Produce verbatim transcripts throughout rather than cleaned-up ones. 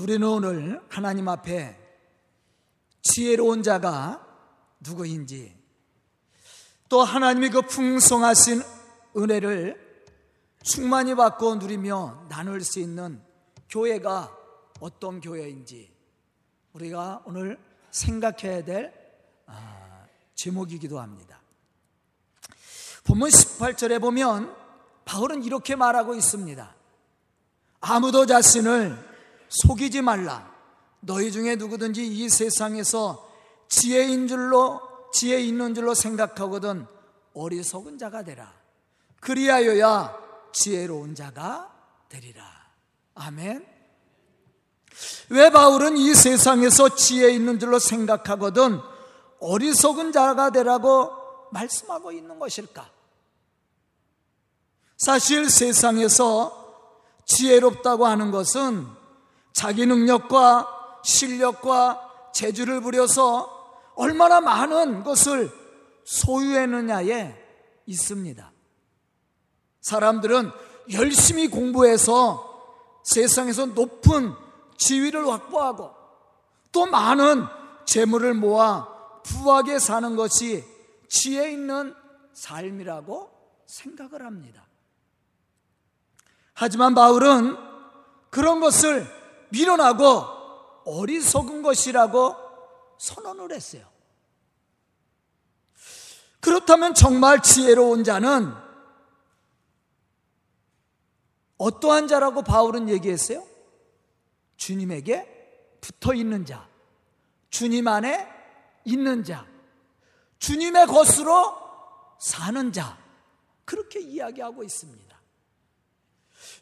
우리는 오늘 하나님 앞에 지혜로운 자가 누구인지, 또 하나님이 그 풍성하신 은혜를 충만히 받고 누리며 나눌 수 있는 교회가 어떤 교회인지 우리가 오늘 생각해야 될 제목이기도 합니다. 본문 십팔 절에 보면 바울은 이렇게 말하고 있습니다. 아무도 자신을 속이지 말라. 너희 중에 누구든지 이 세상에서 지혜인 줄로, 지혜 있는 줄로 생각하거든 어리석은 자가 되라. 그리하여야 지혜로운 자가 되리라. 아멘. 왜 바울은 이 세상에서 지혜 있는 줄로 생각하거든 어리석은 자가 되라고 말씀하고 있는 것일까? 사실 세상에서 지혜롭다고 하는 것은 자기 능력과 실력과 재주를 부려서 얼마나 많은 것을 소유했느냐에 있습니다. 사람들은 열심히 공부해서 세상에서 높은 지위를 확보하고 또 많은 재물을 모아 부하게 사는 것이 지혜 있는 삶이라고 생각을 합니다. 하지만 바울은 그런 것을 밀어나고 어리석은 것이라고 선언을 했어요. 그렇다면 정말 지혜로운 자는 어떠한 자라고 바울은 얘기했어요? 주님에게 붙어 있는 자, 주님 안에 있는 자, 주님의 것으로 사는 자, 그렇게 이야기하고 있습니다.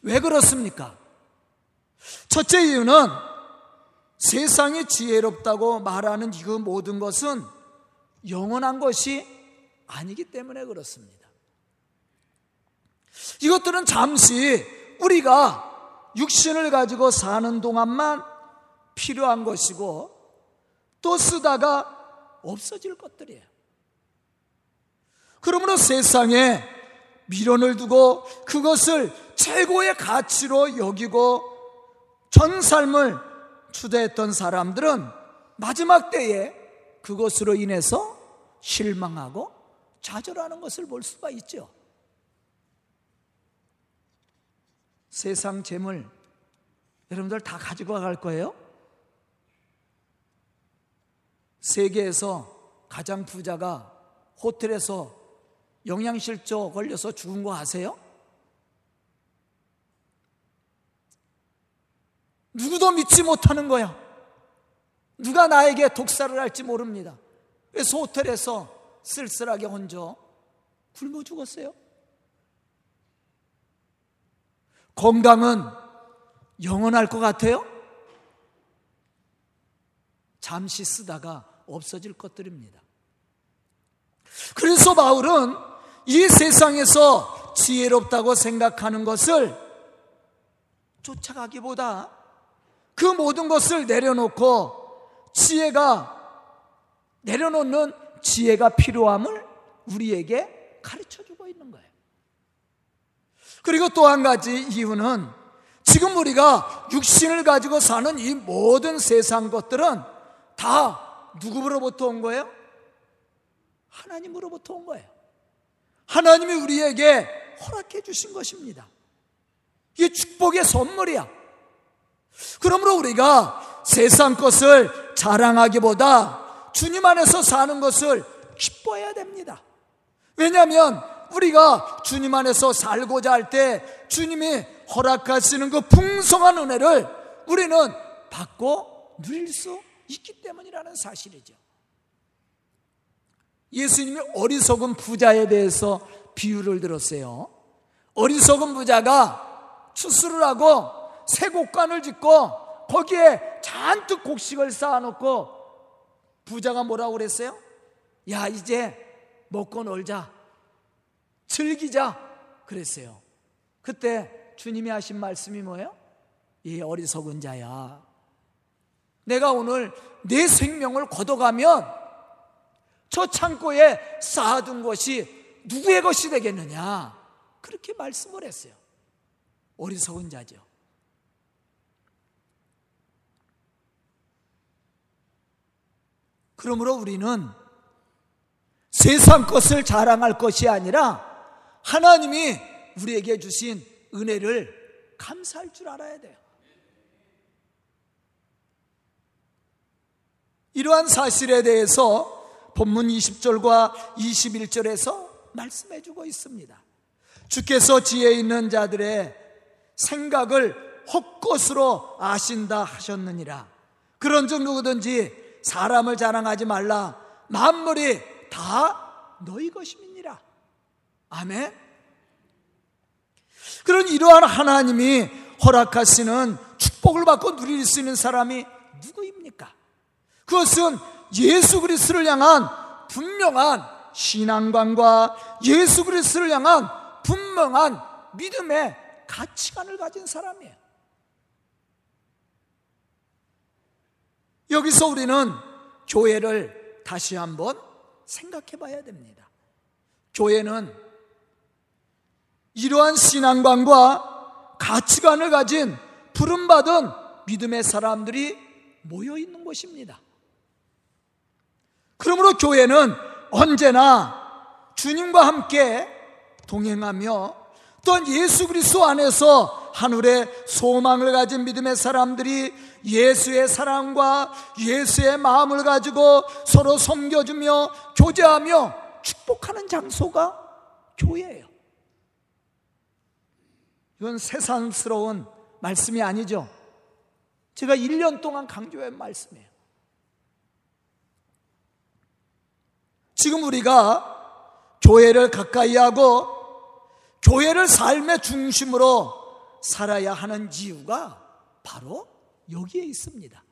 왜 그렇습니까? 첫째 이유는 세상이 지혜롭다고 말하는 이 모든 것은 영원한 것이 아니기 때문에 그렇습니다. 이것들은 잠시 우리가 육신을 가지고 사는 동안만 필요한 것이고 또 쓰다가 없어질 것들이에요. 그러므로 세상에 미련을 두고 그것을 최고의 가치로 여기고 전 삶을 추대했던 사람들은 마지막 때에 그것으로 인해서 실망하고 좌절하는 것을 볼 수가 있죠. 세상 재물 여러분들 다 가지고 갈 거예요? 세계에서 가장 부자가 호텔에서 영양실조 걸려서 죽은 거 아세요? 누구도 믿지 못하는 거야. 누가 나에게 독살을 할지 모릅니다. 그래서 호텔에서 쓸쓸하게 혼자 굶어 죽었어요. 건강은 영원할 것 같아요? 잠시 쓰다가 없어질 것들입니다. 그래서 바울은 이 세상에서 지혜롭다고 생각하는 것을 쫓아가기보다 그 모든 것을 내려놓고 지혜가 내려놓는 지혜가 필요함을 우리에게 가르쳐주고 있는 거예요. 그리고 또 한 가지 이유는 지금 우리가 육신을 가지고 사는 이 모든 세상 것들은 다 누구로부터 온 거예요? 하나님으로부터 온 거예요. 하나님이 우리에게 허락해 주신 것입니다. 이게 축복의 선물이야. 그러므로 우리가 세상 것을 자랑하기보다 주님 안에서 사는 것을 기뻐해야 됩니다. 왜냐하면 우리가 주님 안에서 살고자 할 때 주님이 허락하시는 그 풍성한 은혜를 우리는 받고 누릴 수 있기 때문이라는 사실이죠. 예수님이 어리석은 부자에 대해서 비유를 들었어요. 어리석은 부자가 추수를 하고 새 곡간을 짓고 거기에 잔뜩 곡식을 쌓아놓고 부자가 뭐라고 그랬어요? 야, 이제 먹고 놀자, 즐기자 그랬어요. 그때 주님이 하신 말씀이 뭐예요? 이 어리석은 자야, 내가 오늘 내 생명을 걷어가면 저 창고에 쌓아둔 것이 누구의 것이 되겠느냐, 그렇게 말씀을 했어요. 어리석은 자죠. 그러므로 우리는 세상 것을 자랑할 것이 아니라 하나님이 우리에게 주신 은혜를 감사할 줄 알아야 돼요. 이러한 사실에 대해서 본문 이십 절과 이십일 절에서 말씀해 주고 있습니다. 주께서 지혜 있는 자들의 생각을 헛것으로 아신다 하셨느니라. 그런즉 누구든지 사람을 자랑하지 말라. 만물이 다 너희 것임이니라. 아멘. 그런 이러한 하나님이 허락하시는 축복을 받고 누릴 수 있는 사람이 누구입니까? 그것은 예수 그리스도를 향한 분명한 신앙관과 예수 그리스도를 향한 분명한 믿음의 가치관을 가진 사람이에요. 여기서 우리는 교회를 다시 한번 생각해 봐야 됩니다. 교회는 이러한 신앙관과 가치관을 가진 부름받은 믿음의 사람들이 모여 있는 곳입니다. 그러므로 교회는 언제나 주님과 함께 동행하며 또한 예수 그리스도 안에서 하늘의 소망을 가진 믿음의 사람들이 예수의 사랑과 예수의 마음을 가지고 서로 섬겨주며 교제하며 축복하는 장소가 교회예요. 이건 세상스러운 말씀이 아니죠. 제가 일 년 동안 강조한 말씀이에요. 지금 우리가 교회를 가까이 하고 교회를 삶의 중심으로 살아야 하는 이유가 바로 여기에 있습니다.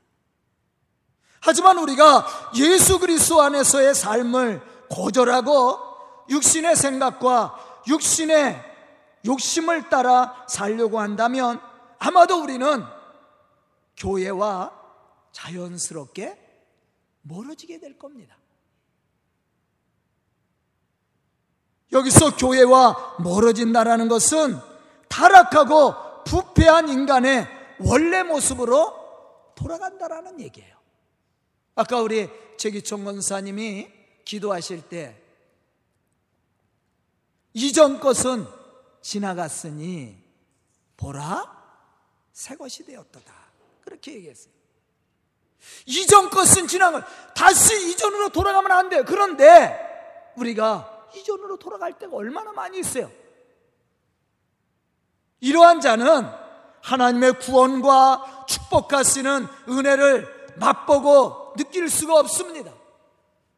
하지만 우리가 예수 그리스도 안에서의 삶을 거절하고 육신의 생각과 육신의 욕심을 따라 살려고 한다면 아마도 우리는 교회와 자연스럽게 멀어지게 될 겁니다. 여기서 교회와 멀어진다라는 것은 타락하고 부패한 인간의 원래 모습으로 돌아간다라는 얘기예요. 아까 우리 최기총 권사님이 기도하실 때 이전 것은 지나갔으니 보라 새 것이 되었도다 그렇게 얘기했어요. 이전 것은 지나간 다시 이전으로 돌아가면 안 돼요. 그런데 우리가 이전으로 돌아갈 때가 얼마나 많이 있어요. 이러한 자는 하나님의 구원과 축복하시는 은혜를 맛보고 느낄 수가 없습니다.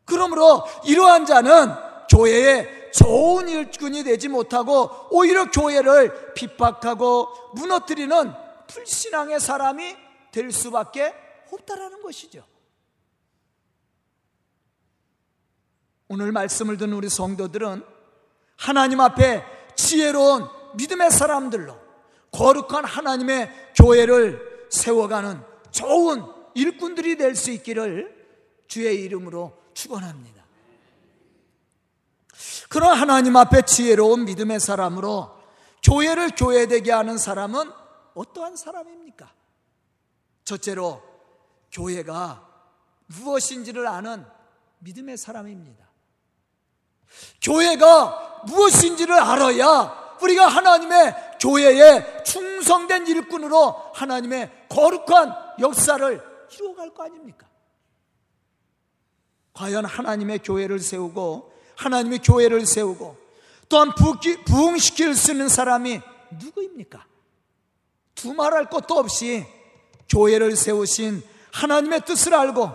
그러므로 이러한 자는 교회의 좋은 일꾼이 되지 못하고 오히려 교회를 핍박하고 무너뜨리는 불신앙의 사람이 될 수밖에 없다라는 것이죠. 오늘 말씀을 듣는 우리 성도들은 하나님 앞에 지혜로운 믿음의 사람들로 거룩한 하나님의 교회를 세워가는 좋은 일꾼들이 될 수 있기를 주의 이름으로 축원합니다. 그런 하나님 앞에 지혜로운 믿음의 사람으로 교회를 교회되게 하는 사람은 어떠한 사람입니까? 첫째로 교회가 무엇인지를 아는 믿음의 사람입니다. 교회가 무엇인지를 알아야 우리가 하나님의 교회에 충성된 일꾼으로 하나님의 거룩한 역사를 이루어갈 거 아닙니까? 과연 하나님의 교회를 세우고 하나님의 교회를 세우고 또한 부흥시킬 수 있는 사람이 누구입니까? 두말할 것도 없이 교회를 세우신 하나님의 뜻을 알고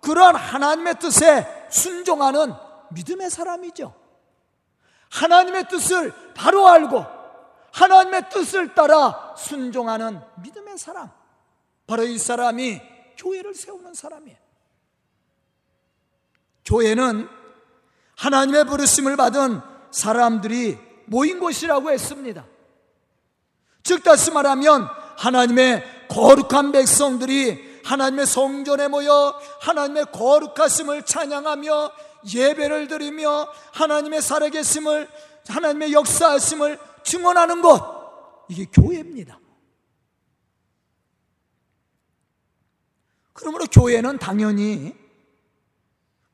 그러한 하나님의 뜻에 순종하는 믿음의 사람이죠. 하나님의 뜻을 바로 알고 하나님의 뜻을 따라 순종하는 믿음의 사람, 바로 이 사람이 교회를 세우는 사람이에요. 교회는 하나님의 부르심을 받은 사람들이 모인 곳이라고 했습니다. 즉 다시 말하면 하나님의 거룩한 백성들이 하나님의 성전에 모여 하나님의 거룩하심을 찬양하며 예배를 드리며 하나님의 살아계심을 하나님의 역사하심을 증언하는 것, 이게 교회입니다. 그러므로 교회는 당연히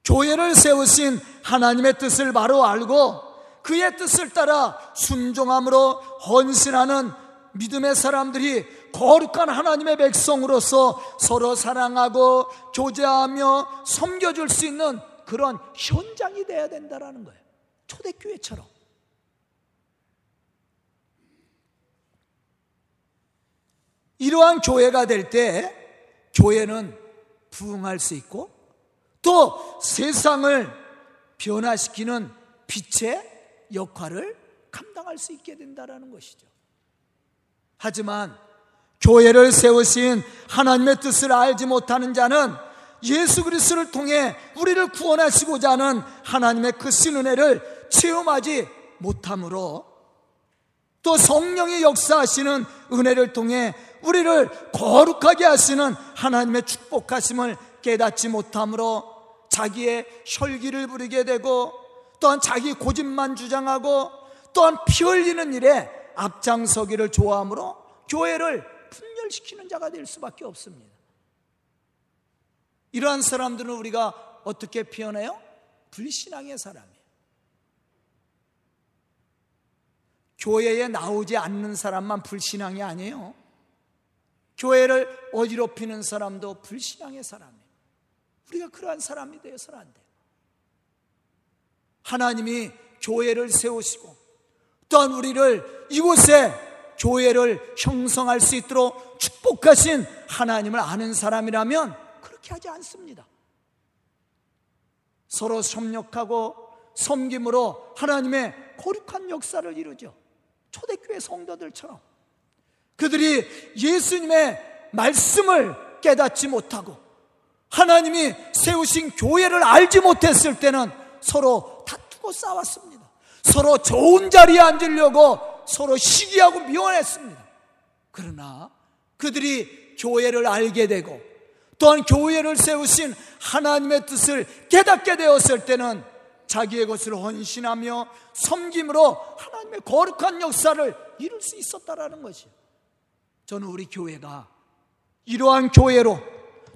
교회를 세우신 하나님의 뜻을 바로 알고 그의 뜻을 따라 순종함으로 헌신하는 믿음의 사람들이 거룩한 하나님의 백성으로서 서로 사랑하고 교제하며 섬겨줄 수 있는 그런 현장이 되어야 된다는 거예요. 초대교회처럼. 이러한 교회가 될 때 교회는 부흥할 수 있고 또 세상을 변화시키는 빛의 역할을 감당할 수 있게 된다는 것이죠. 하지만 교회를 세우신 하나님의 뜻을 알지 못하는 자는 예수 그리스도를 통해 우리를 구원하시고자 하는 하나님의 크신 은혜를 체험하지 못함으로 또 성령이 역사하시는 은혜를 통해 우리를 거룩하게 하시는 하나님의 축복하심을 깨닫지 못함으로 자기의 혈기를 부리게 되고 또한 자기 고집만 주장하고 또한 피 흘리는 일에 앞장서기를 좋아함으로 교회를 분열시키는 자가 될 수밖에 없습니다. 이러한 사람들은 우리가 어떻게 표현해요? 불신앙의 사람이에요. 교회에 나오지 않는 사람만 불신앙이 아니에요. 교회를 어지럽히는 사람도 불신앙의 사람이에요. 우리가 그러한 사람이 되어서는 안 돼요. 하나님이 교회를 세우시고 또한 우리를 이곳에 교회를 형성할 수 있도록 축복하신 하나님을 아는 사람이라면 그렇게 하지 않습니다. 서로 협력하고 섬김으로 하나님의 거룩한 역사를 이루죠. 초대교회 성도들처럼 그들이 예수님의 말씀을 깨닫지 못하고 하나님이 세우신 교회를 알지 못했을 때는 서로 다투고 싸웠습니다. 서로 좋은 자리에 앉으려고 서로 시기하고 미워했습니다. 그러나 그들이 교회를 알게 되고 또한 교회를 세우신 하나님의 뜻을 깨닫게 되었을 때는 자기의 것을 헌신하며 섬김으로 하나님의 거룩한 역사를 이룰 수 있었다라는 것이에요. 저는 우리 교회가 이러한 교회로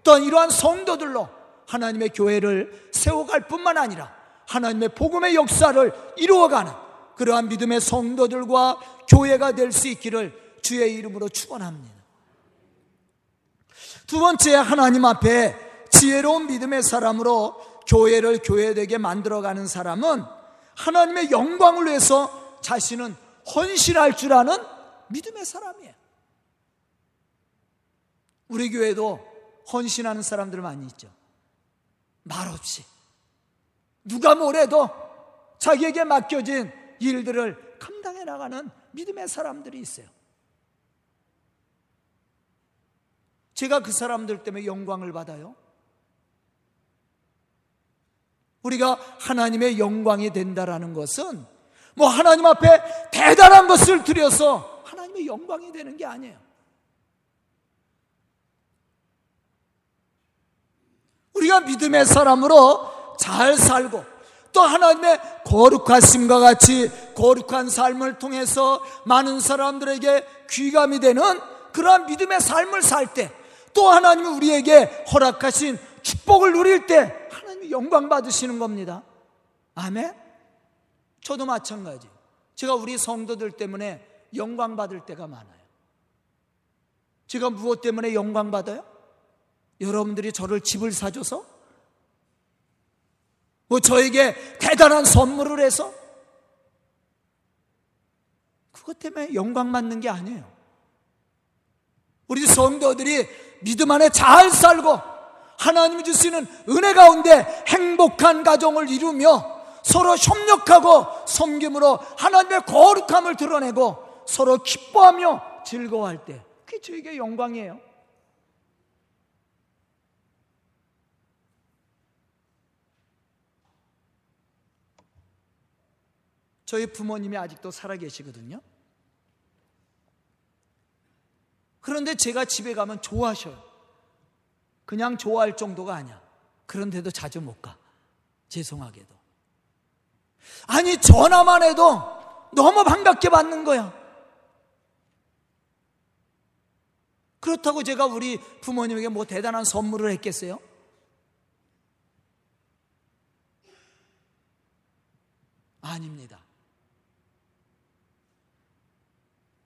또한 이러한 성도들로 하나님의 교회를 세워갈 뿐만 아니라 하나님의 복음의 역사를 이루어가는 그러한 믿음의 성도들과 교회가 될 수 있기를 주의 이름으로 축원합니다. 두 번째, 하나님 앞에 지혜로운 믿음의 사람으로 교회를 교회되게 만들어가는 사람은 하나님의 영광을 위해서 자신은 헌신할 줄 아는 믿음의 사람이에요. 우리 교회도 헌신하는 사람들 많이 있죠. 말없이 누가 뭐래도 자기에게 맡겨진 일들을 감당해 나가는 믿음의 사람들이 있어요. 제가 그 사람들 때문에 영광을 받아요. 우리가 하나님의 영광이 된다라는 것은 뭐 하나님 앞에 대단한 것을 드려서 하나님의 영광이 되는 게 아니에요. 우리가 믿음의 사람으로 잘 살고 또 하나님의 거룩하심과 같이 거룩한 삶을 통해서 많은 사람들에게 귀감이 되는 그러한 믿음의 삶을 살 때 또 하나님이 우리에게 허락하신 축복을 누릴 때 하나님이 영광 받으시는 겁니다. 아멘? 저도 마찬가지. 제가 우리 성도들 때문에 영광 받을 때가 많아요. 제가 무엇 때문에 영광 받아요? 여러분들이 저를 집을 사줘서? 뭐 저에게 대단한 선물을 해서? 그것 때문에 영광 받는 게 아니에요. 우리 성도들이 믿음 안에 잘 살고 하나님이 주시는 은혜 가운데 행복한 가정을 이루며 서로 협력하고 섬김으로 하나님의 거룩함을 드러내고 서로 기뻐하며 즐거워할 때 그게 저에게 영광이에요. 저희 부모님이 아직도 살아계시거든요. 그런데 제가 집에 가면 좋아하셔요. 그냥 좋아할 정도가 아니야. 그런데도 자주 못 가. 죄송하게도. 아니 전화만 해도 너무 반갑게 받는 거야. 그렇다고 제가 우리 부모님에게 뭐 대단한 선물을 했겠어요? 아닙니다.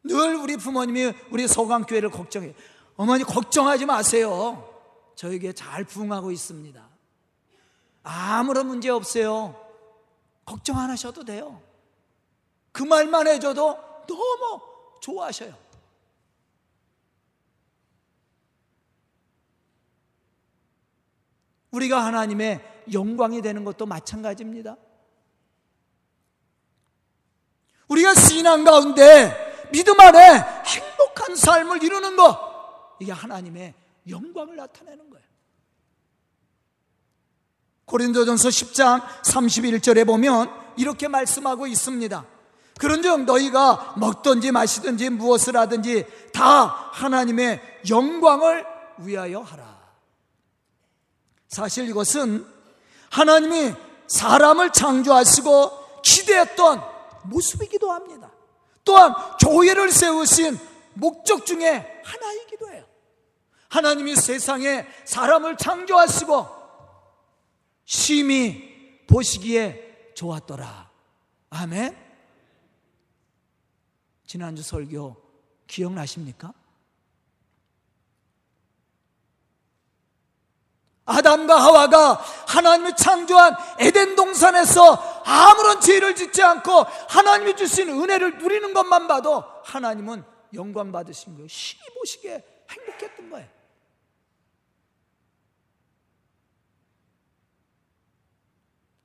늘 우리 부모님이 우리 소강교회를 걱정해요. 어머니 걱정하지 마세요. 저에게 잘 부응하고 있습니다. 아무런 문제 없어요. 걱정 안 하셔도 돼요. 그 말만 해줘도 너무 좋아하셔요. 우리가 하나님의 영광이 되는 것도 마찬가지입니다. 우리가 신앙 가운데 믿음 안에 행복한 삶을 이루는 것, 이게 하나님의 영광을 나타내는 거예요. 고린도전서 십 장 삼십일 절에 보면 이렇게 말씀하고 있습니다. 그런즉 너희가 먹든지 마시든지 무엇을 하든지 다 하나님의 영광을 위하여 하라. 사실 이것은 하나님이 사람을 창조하시고 기대했던 모습이기도 합니다. 또한 교회를 세우신 목적 중에 하나이기도 해요. 하나님이 세상에 사람을 창조하시고 심히 보시기에 좋았더라. 아멘. 지난주 설교 기억나십니까? 아담과 하와가 하나님이 창조한 에덴 동산에서 아무런 죄를 짓지 않고 하나님이 주신 은혜를 누리는 것만 봐도 하나님은 영광 받으신 거예요. 심히 보시기에 행복했던 거예요.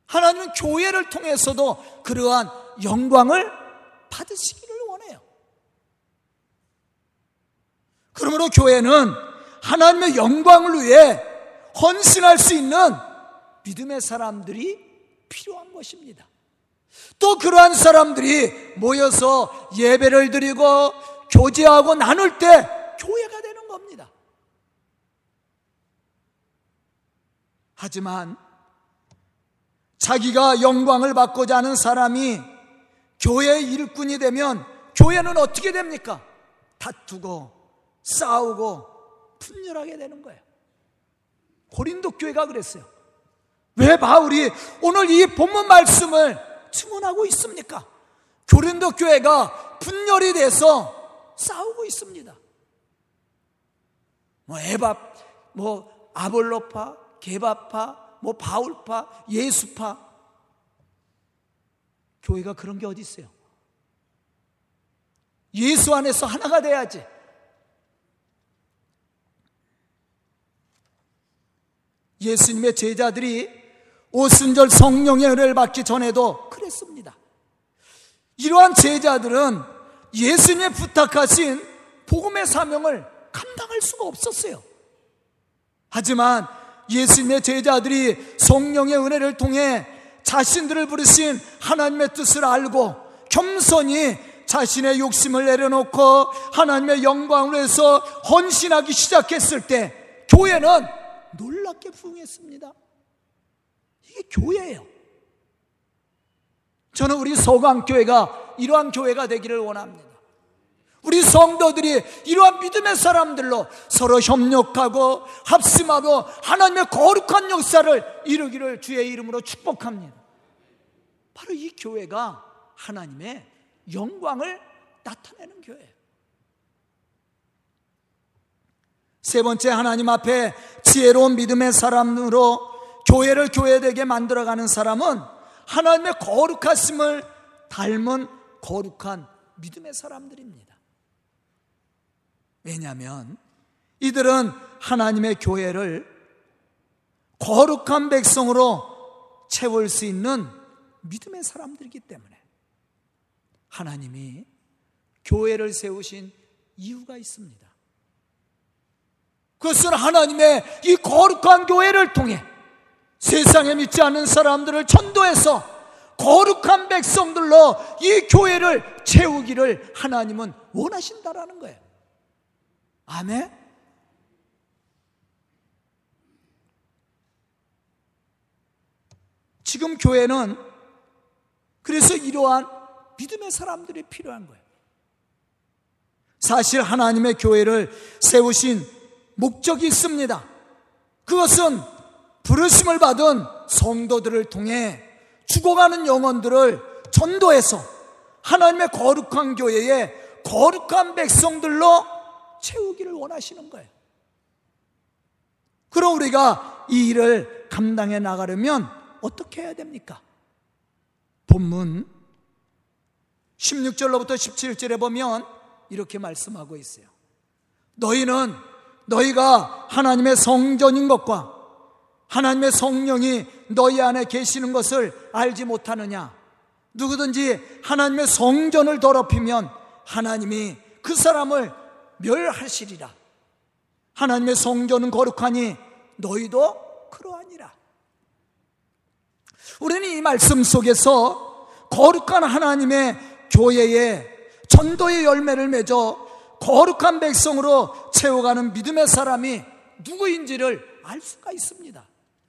하나님은 교회를 통해서도 그러한 영광을 받으시기를 원해요. 그러므로 교회는 하나님의 영광을 위해 헌신할 수 있는 믿음의 사람들이 필요한 것입니다. 또 그러한 사람들이 모여서 예배를 드리고 교제하고 나눌 때 교회가 되는 겁니다. 하지만 자기가 영광을 받고자 하는 사람이 교회의 일꾼이 되면 교회는 어떻게 됩니까? 다투고 싸우고 분열하게 되는 거예요. 고린도 교회가 그랬어요. 왜 바울이 오늘 이 본문 말씀을 증언하고 있습니까? 고린도 교회가 분열이 돼서 싸우고 있습니다. 뭐 에바, 뭐 아볼로파, 게바파, 뭐 바울파, 예수파. 교회가 그런 게 어디 있어요? 예수 안에서 하나가 돼야지. 예수님의 제자들이 오순절 성령의 은혜를 받기 전에도 그랬습니다. 이러한 제자들은 예수님의 부탁하신 복음의 사명을 감당할 수가 없었어요. 하지만 예수님의 제자들이 성령의 은혜를 통해 자신들을 부르신 하나님의 뜻을 알고 겸손히 자신의 욕심을 내려놓고 하나님의 영광을 위해서 헌신하기 시작했을 때 교회는 놀랍게 부응했습니다. 이게 교회예요. 저는 우리 서강교회가 이러한 교회가 되기를 원합니다. 우리 성도들이 이러한 믿음의 사람들로 서로 협력하고 합심하고 하나님의 거룩한 역사를 이루기를 주의 이름으로 축복합니다. 바로 이 교회가 하나님의 영광을 나타내는 교회예요. 세 번째, 하나님 앞에 지혜로운 믿음의 사람으로 교회를 교회되게 만들어가는 사람은 하나님의 거룩하심을 닮은 거룩한 믿음의 사람들입니다. 왜냐하면 이들은 하나님의 교회를 거룩한 백성으로 채울 수 있는 믿음의 사람들이기 때문에 하나님이 교회를 세우신 이유가 있습니다. 그것은 하나님의 이 거룩한 교회를 통해 세상에 믿지 않는 사람들을 전도해서 거룩한 백성들로 이 교회를 채우기를 하나님은 원하신다라는 거예요. 아멘? 지금 교회는 그래서 이러한 믿음의 사람들이 필요한 거예요. 사실 하나님의 교회를 세우신 목적이 있습니다. 그것은 부르심을 받은 성도들을 통해 죽어가는 영혼들을 전도해서 하나님의 거룩한 교회에 거룩한 백성들로 채우기를 원하시는 거예요. 그럼 우리가 이 일을 감당해 나가려면 어떻게 해야 됩니까? 본문 십육 절로부터 십칠 절에 보면 이렇게 말씀하고 있어요. 너희는 너희가 하나님의 성전인 것과 하나님의 성령이 너희 안에 계시는 것을 알지 못하느냐? 누구든지 하나님의 성전을 더럽히면 하나님이 그 사람을 멸하시리라. 하나님의 성전은 거룩하니 너희도 그러하니라. 우리는 이 말씀 속에서 거룩한 하나님의 교회에 전도의 열매를 맺어 거룩한 백성으로 채워가는 믿음의 사람이 누구인지를 알 수가 있습니다.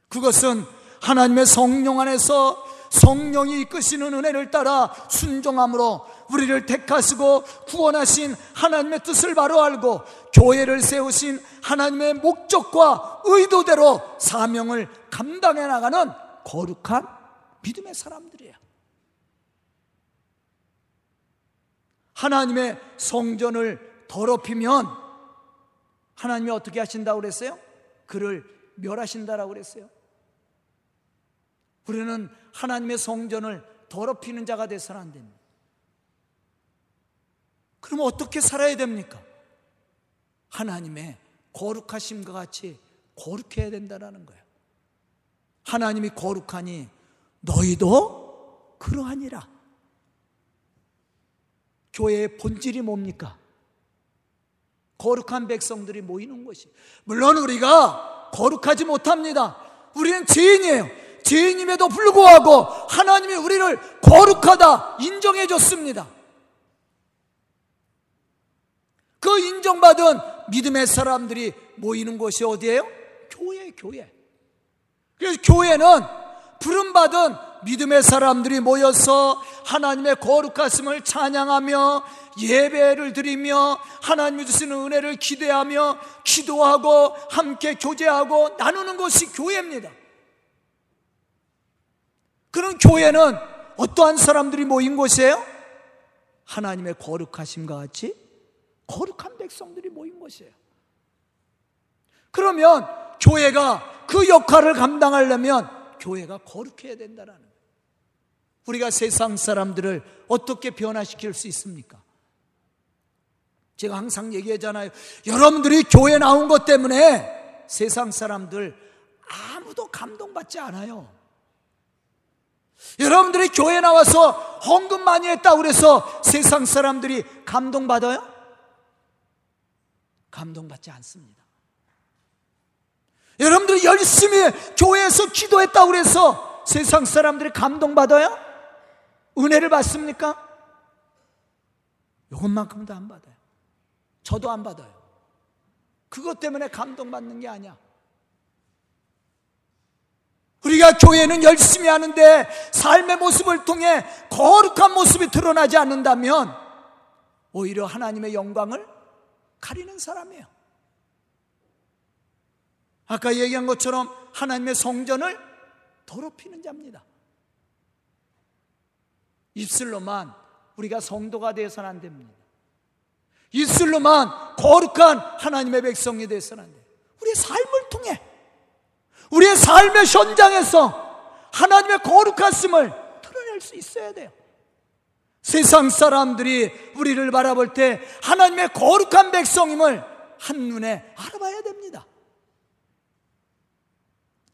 그것은 하나님의 성령 안에서 성령이 이끄시는 은혜를 따라 순종함으로 우리를 택하시고 구원하신 하나님의 뜻을 바로 알고 교회를 세우신 하나님의 목적과 의도대로 사명을 감당해 나가는 거룩한 믿음의 사람들이에요. 하나님의 성전을 더럽히면 하나님이 어떻게 하신다고 그랬어요? 그를 멸하신다라고 그랬어요. 우리는 하나님의 성전을 더럽히는 자가 되어서는 안 됩니다. 그럼 어떻게 살아야 됩니까? 하나님의 거룩하심과 같이 거룩해야 된다는 거예요. 하나님이 거룩하니 너희도 그러하니라. 교회의 본질이 뭡니까? 거룩한 백성들이 모이는 곳이. 물론 우리가 거룩하지 못합니다. 우리는 죄인이에요. 죄인임에도 불구하고 하나님이 우리를 거룩하다 인정해 줬습니다. 그 인정받은 믿음의 사람들이 모이는 곳이 어디예요? 교회, 교회. 그래서 교회는 부름받은 믿음의 사람들이 모여서 하나님의 거룩하심을 찬양하며 예배를 드리며 하나님이 주시는 은혜를 기대하며 기도하고 함께 교제하고 나누는 곳이 교회입니다. 그런 교회는 어떠한 사람들이 모인 곳이에요? 하나님의 거룩하심과 같이 거룩한 백성들이 모인 곳이에요. 그러면 교회가 그 역할을 감당하려면 교회가 거룩해야 된다는 거예요. 우리가 세상 사람들을 어떻게 변화시킬 수 있습니까? 제가 항상 얘기하잖아요. 여러분들이 교회 나온 것 때문에 세상 사람들 아무도 감동받지 않아요. 여러분들이 교회 나와서 헌금 많이 했다고 그래서 세상 사람들이 감동받아요? 감동받지 않습니다. 여러분들이 열심히 교회에서 기도했다고 그래서 세상 사람들이 감동받아요? 은혜를 받습니까? 이것만큼도 안 받아요. 저도 안 받아요. 그것 때문에 감동받는 게 아니야. 우리가 교회는 열심히 하는데 삶의 모습을 통해 거룩한 모습이 드러나지 않는다면 오히려 하나님의 영광을 가리는 사람이에요. 아까 얘기한 것처럼 하나님의 성전을 더럽히는 자입니다. 입술로만 우리가 성도가 되어서는 안 됩니다. 입술로만 거룩한 하나님의 백성이 되어서는 안 돼요. 우리의 삶을 통해 우리의 삶의 현장에서 하나님의 거룩하심을 드러낼 수 있어야 돼요. 세상 사람들이 우리를 바라볼 때 하나님의 거룩한 백성임을 한눈에 알아봐야 됩니다.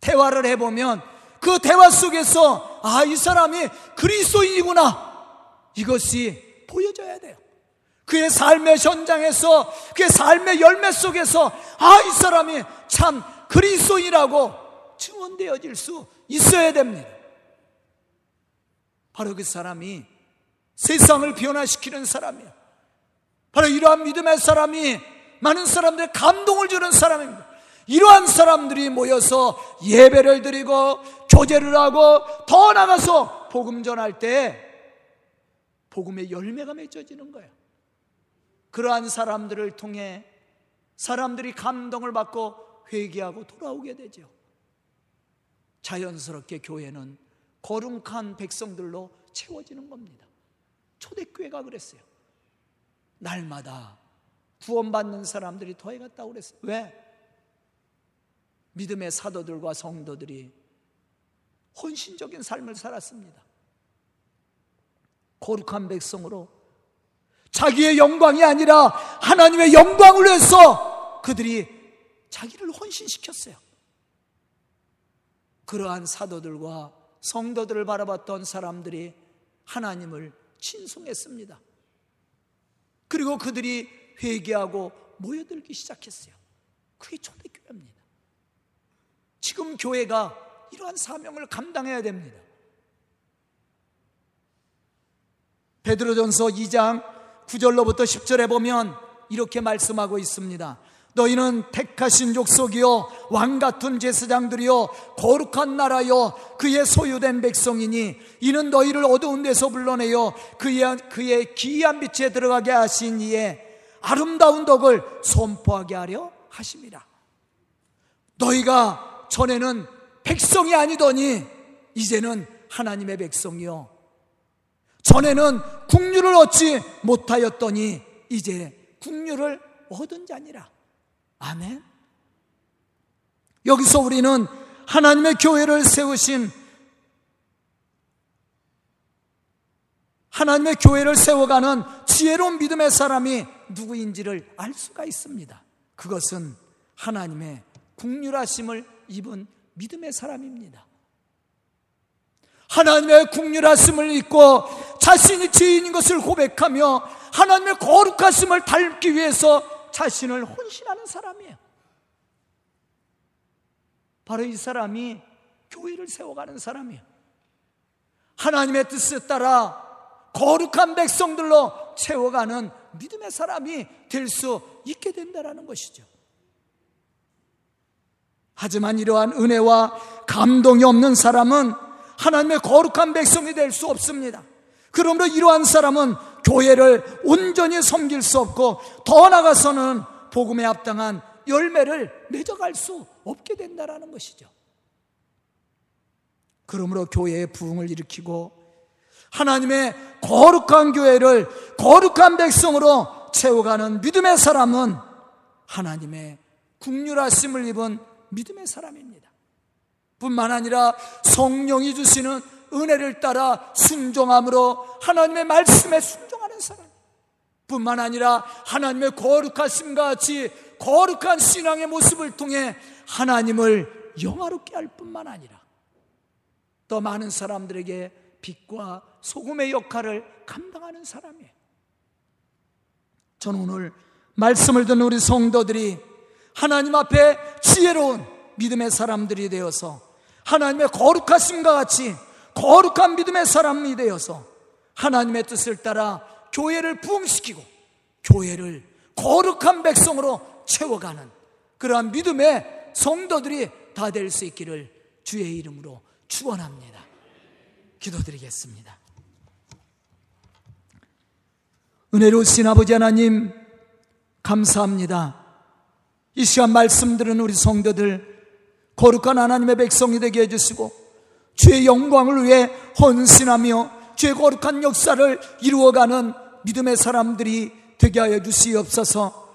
대화를 해보면 그 대화 속에서 아, 이 사람이 그리스도인이구나, 이것이 보여져야 돼요. 그의 삶의 현장에서 그의 삶의 열매 속에서 아, 이 사람이 참 그리스도인이라고 증언되어질 수 있어야 됩니다. 바로 그 사람이 세상을 변화시키는 사람이에요. 바로 이러한 믿음의 사람이 많은 사람들의 감동을 주는 사람입니다. 이러한 사람들이 모여서 예배를 드리고 교제를 하고 더 나가서 복음 전할 때 복음의 열매가 맺어지는 거예요. 그러한 사람들을 통해 사람들이 감동을 받고 회개하고 돌아오게 되죠. 자연스럽게 교회는 거룩한 백성들로 채워지는 겁니다. 초대교회가 그랬어요. 날마다 구원받는 사람들이 더해갔다고 그랬어요. 왜? 믿음의 사도들과 성도들이 헌신적인 삶을 살았습니다. 거룩한 백성으로 자기의 영광이 아니라 하나님의 영광을 위해서 그들이 자기를 헌신시켰어요. 그러한 사도들과 성도들을 바라봤던 사람들이 하나님을 찬송했습니다. 그리고 그들이 회개하고 모여들기 시작했어요. 그게 초대교회입니다. 지금 교회가 이러한 사명을 감당해야 됩니다. 베드로전서 이 장 구 절로부터 십 절에 보면 이렇게 말씀하고 있습니다. 너희는 택하신 족속이요 왕같은 제사장들이요 거룩한 나라요 그의 소유된 백성이니 이는 너희를 어두운 데서 불러내어 그의, 그의 기이한 빛에 들어가게 하신 이에 아름다운 덕을 선포하게 하려 하심이라. 너희가 전에는 백성이 아니더니 이제는 하나님의 백성이요 전에는 국류를 얻지 못하였더니 이제 국류를 얻은 자니라. 아멘. 여기서 우리는 하나님의 교회를 세우신 하나님의 교회를 세워가는 지혜로운 믿음의 사람이 누구인지를 알 수가 있습니다. 그것은 하나님의 긍휼하심을 입은 믿음의 사람입니다. 하나님의 긍휼하심을 입고 자신이 죄인인 것을 고백하며 하나님의 거룩하심을 닮기 위해서 자신을 헌신하는 사람이에요. 바로 이 사람이 교회를 세워가는 사람이에요. 하나님의 뜻에 따라 거룩한 백성들로 채워가는 믿음의 사람이 될 수 있게 된다는 것이죠. 하지만 이러한 은혜와 감동이 없는 사람은 하나님의 거룩한 백성이 될 수 없습니다. 그러므로 이러한 사람은 교회를 온전히 섬길 수 없고 더 나아가서는 복음에 합당한 열매를 맺어갈 수 없게 된다는 것이죠. 그러므로 교회의 부흥을 일으키고 하나님의 거룩한 교회를 거룩한 백성으로 채워가는 믿음의 사람은 하나님의 긍휼하심을 입은 믿음의 사람입니다. 뿐만 아니라 성령이 주시는 은혜를 따라 순종함으로 하나님의 말씀에 순종하는 사람 뿐만 아니라 하나님의 거룩하심과 같이 거룩한 신앙의 모습을 통해 하나님을 영화롭게 할 뿐만 아니라 더 많은 사람들에게 빛과 소금의 역할을 감당하는 사람이에요. 저는 오늘 말씀을 듣는 우리 성도들이 하나님 앞에 지혜로운 믿음의 사람들이 되어서 하나님의 거룩하심과 같이 거룩한 믿음의 사람이 되어서 하나님의 뜻을 따라 교회를 부흥시키고 교회를 거룩한 백성으로 채워가는 그러한 믿음의 성도들이 다 될 수 있기를 주의 이름으로 축원합니다. 기도드리겠습니다. 은혜로우신 아버지 하나님 감사합니다. 이 시간 말씀 들은 우리 성도들 거룩한 하나님의 백성이 되게 해주시고 주의 영광을 위해 헌신하며 주의 거룩한 역사를 이루어가는 믿음의 사람들이 되게 하여 주시옵소서.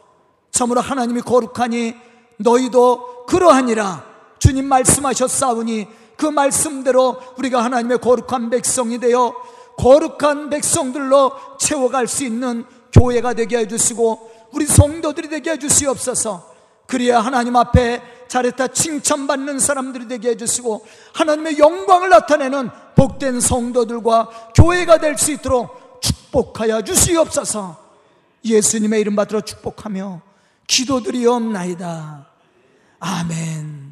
참으로 하나님이 거룩하니 너희도 그러하니라 주님 말씀하셨사오니 그 말씀대로 우리가 하나님의 거룩한 백성이 되어 거룩한 백성들로 채워갈 수 있는 교회가 되게 해주시고 우리 성도들이 되게 해주시옵소서. 그리야 하나님 앞에 잘했다 칭찬받는 사람들이 되게 해주시고 하나님의 영광을 나타내는 복된 성도들과 교회가 될 수 있도록 축복하여 주시옵소서. 예수님의 이름 받들어 축복하며 기도드리옵나이다. 아멘.